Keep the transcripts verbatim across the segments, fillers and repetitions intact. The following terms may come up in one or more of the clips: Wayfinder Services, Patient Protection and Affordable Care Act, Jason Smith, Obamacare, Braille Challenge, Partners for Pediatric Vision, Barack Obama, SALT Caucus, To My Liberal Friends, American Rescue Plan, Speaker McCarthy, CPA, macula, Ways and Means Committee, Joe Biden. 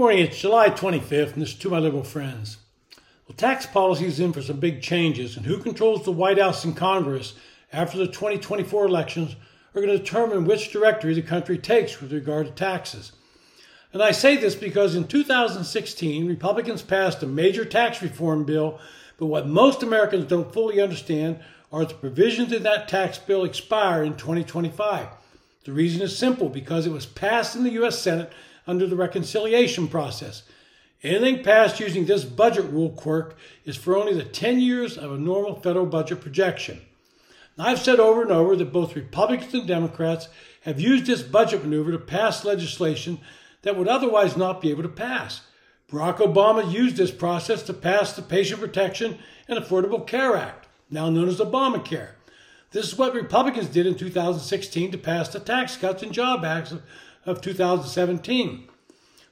Morning, it's July twenty-fifth, and this is To My Liberal Friends. Well, tax policy is in for some big changes, and who controls the White House and Congress after the twenty twenty-four elections are going to determine which directory the country takes with regard to taxes. And I say this because in two thousand sixteen, Republicans passed a major tax reform bill, but what most Americans don't fully understand are the provisions in that tax bill expire in twenty twenty-five. The reason is simple, because it was passed in the U S Senate under the reconciliation process. Anything passed using this budget rule quirk is for only the ten years of a normal federal budget projection. Now, I've said over and over that both Republicans and Democrats have used this budget maneuver to pass legislation that would otherwise not be able to pass. Barack Obama used this process to pass the Patient Protection and Affordable Care Act, now known as Obamacare. This is what Republicans did in two thousand sixteen to pass the Tax Cuts and Jobs Act of two thousand seventeen.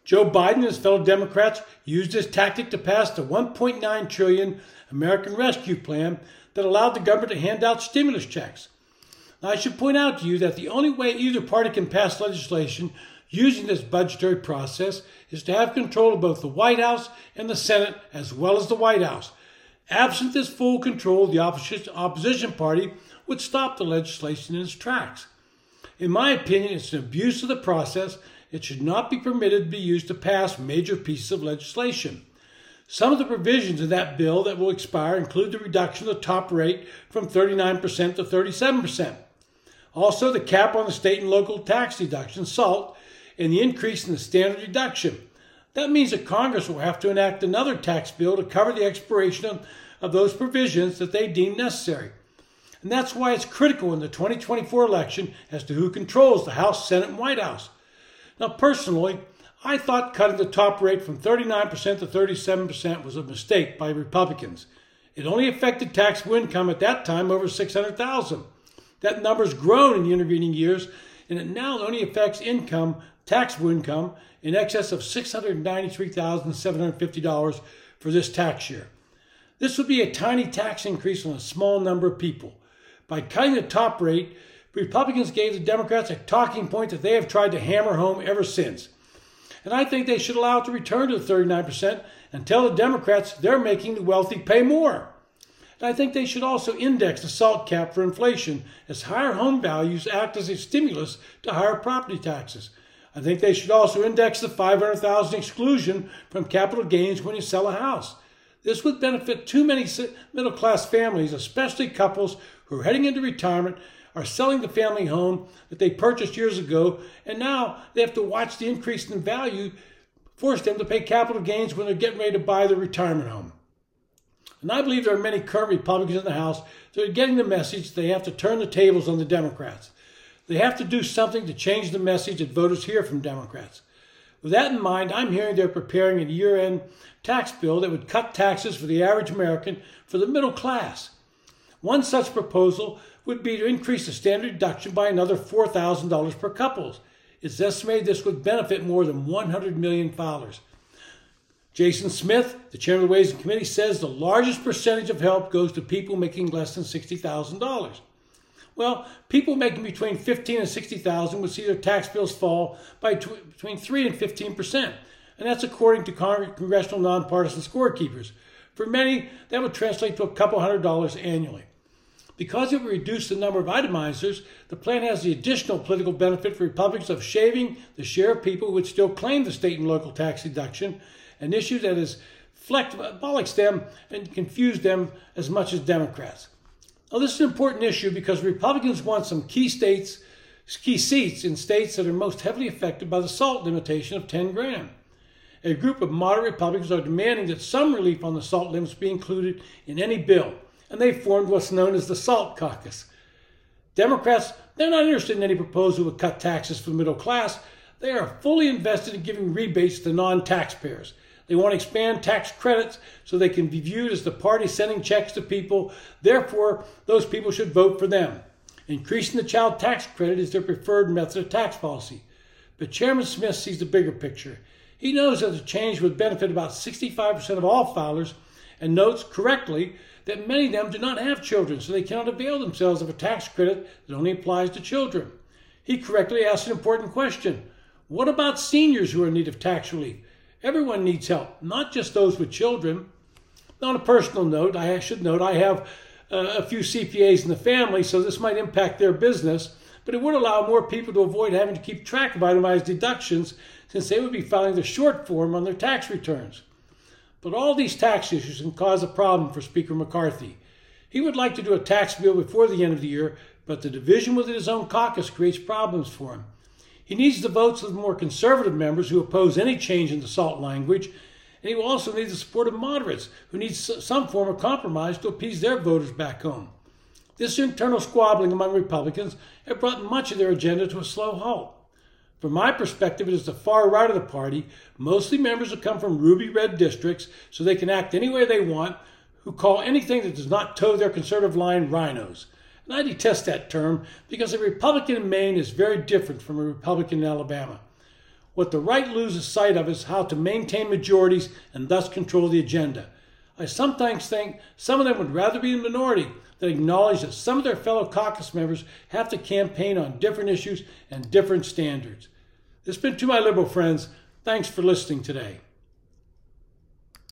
Joe Biden and his fellow Democrats used this tactic to pass the one point nine trillion dollars American Rescue Plan that allowed the government to hand out stimulus checks. Now, I should point out to you that the only way either party can pass legislation using this budgetary process is to have control of both the White House and the Senate, as well as the White House. Absent this full control, the opposition party would stop the legislation in its tracks. In my opinion, it's an abuse of the process. It should not be permitted to be used to pass major pieces of legislation. Some of the provisions in that bill that will expire include the reduction of the top rate from thirty-nine percent to thirty-seven percent. Also, the cap on the state and local tax deduction, SALT, and the increase in the standard deduction. That means that Congress will have to enact another tax bill to cover the expiration of, of those provisions that they deem necessary. And that's why it's critical in the twenty twenty-four election as to who controls the House, Senate, and White House. Now, personally, I thought cutting the top rate from thirty-nine percent to thirty-seven percent was a mistake by Republicans. It only affected taxable income at that time over six hundred thousand dollars. That number's grown in the intervening years, and it now only affects income, taxable income, in excess of six hundred ninety-three thousand seven hundred fifty dollars for this tax year. This would be a tiny tax increase on a small number of people. By cutting the top rate, Republicans gave the Democrats a talking point that they have tried to hammer home ever since. And I think they should allow it to return to the thirty-nine percent and tell the Democrats they're making the wealthy pay more. And I think they should also index the SALT cap for inflation, as higher home values act as a stimulus to higher property taxes. I think they should also index the five hundred thousand dollars exclusion from capital gains when you sell a house. This would benefit too many middle-class families, especially couples who are heading into retirement, are selling the family home that they purchased years ago, and now they have to watch the increase in value force them to pay capital gains when they're getting ready to buy their retirement home. And I believe there are many current Republicans in the House that are getting the message they have to turn the tables on the Democrats. They have to do something to change the message that voters hear from Democrats. With that in mind, I'm hearing they're preparing a year-end tax bill that would cut taxes for the average American, for the middle class. One such proposal would be to increase the standard deduction by another four thousand dollars per couple. It's estimated this would benefit more than one hundred million filers. Jason Smith, the chairman of the Ways and Means Committee, says the largest percentage of help goes to people making less than sixty thousand dollars. Well, people making between fifteen thousand dollars and sixty thousand dollars would see their tax bills fall by tw- between three percent and fifteen percent, and that's according to Cong- congressional nonpartisan scorekeepers. For many, that would translate to a couple hundred dollars annually. Because it would reduce the number of itemizers, the plan has the additional political benefit for Republicans of shaving the share of people who would still claim the state and local tax deduction, an issue that has flecked bollocks them and confused them as much as Democrats. Now, this is an important issue because Republicans want some key states, key seats in states that are most heavily affected by the SALT limitation of ten grand. A group of moderate Republicans are demanding that some relief on the SALT limits be included in any bill, and they formed what's known as the SALT Caucus. Democrats, they're not interested in any proposal that would cut taxes for the middle class. They are fully invested in giving rebates to non-taxpayers. They want to expand tax credits so they can be viewed as the party sending checks to people. Therefore, those people should vote for them. Increasing the child tax credit is their preferred method of tax policy. But Chairman Smith sees the bigger picture. He knows that the change would benefit about sixty-five percent of all filers, and notes correctly that many of them do not have children, so they cannot avail themselves of a tax credit that only applies to children. He correctly asks an important question. What about seniors who are in need of tax relief? Everyone needs help, not just those with children. On a personal note, I should note I have uh, a few C P As in the family, so this might impact their business, but it would allow more people to avoid having to keep track of itemized deductions since they would be filing the short form on their tax returns. But all these tax issues can cause a problem for Speaker McCarthy. He would like to do a tax bill before the end of the year, but the division within his own caucus creates problems for him. He needs the votes of the more conservative members who oppose any change in the SALT language, and he will also need the support of moderates who need some form of compromise to appease their voters back home. This internal squabbling among Republicans has brought much of their agenda to a slow halt. From my perspective, it is the far right of the party, mostly members who come from ruby-red districts, so they can act any way they want, who call anything that does not toe their conservative line rhinos. And I detest that term because a Republican in Maine is very different from a Republican in Alabama. What the right loses sight of is how to maintain majorities and thus control the agenda. I sometimes think some of them would rather be in the minority than acknowledge that some of their fellow caucus members have to campaign on different issues and different standards. This has been To My Liberal Friends. Thanks for listening today.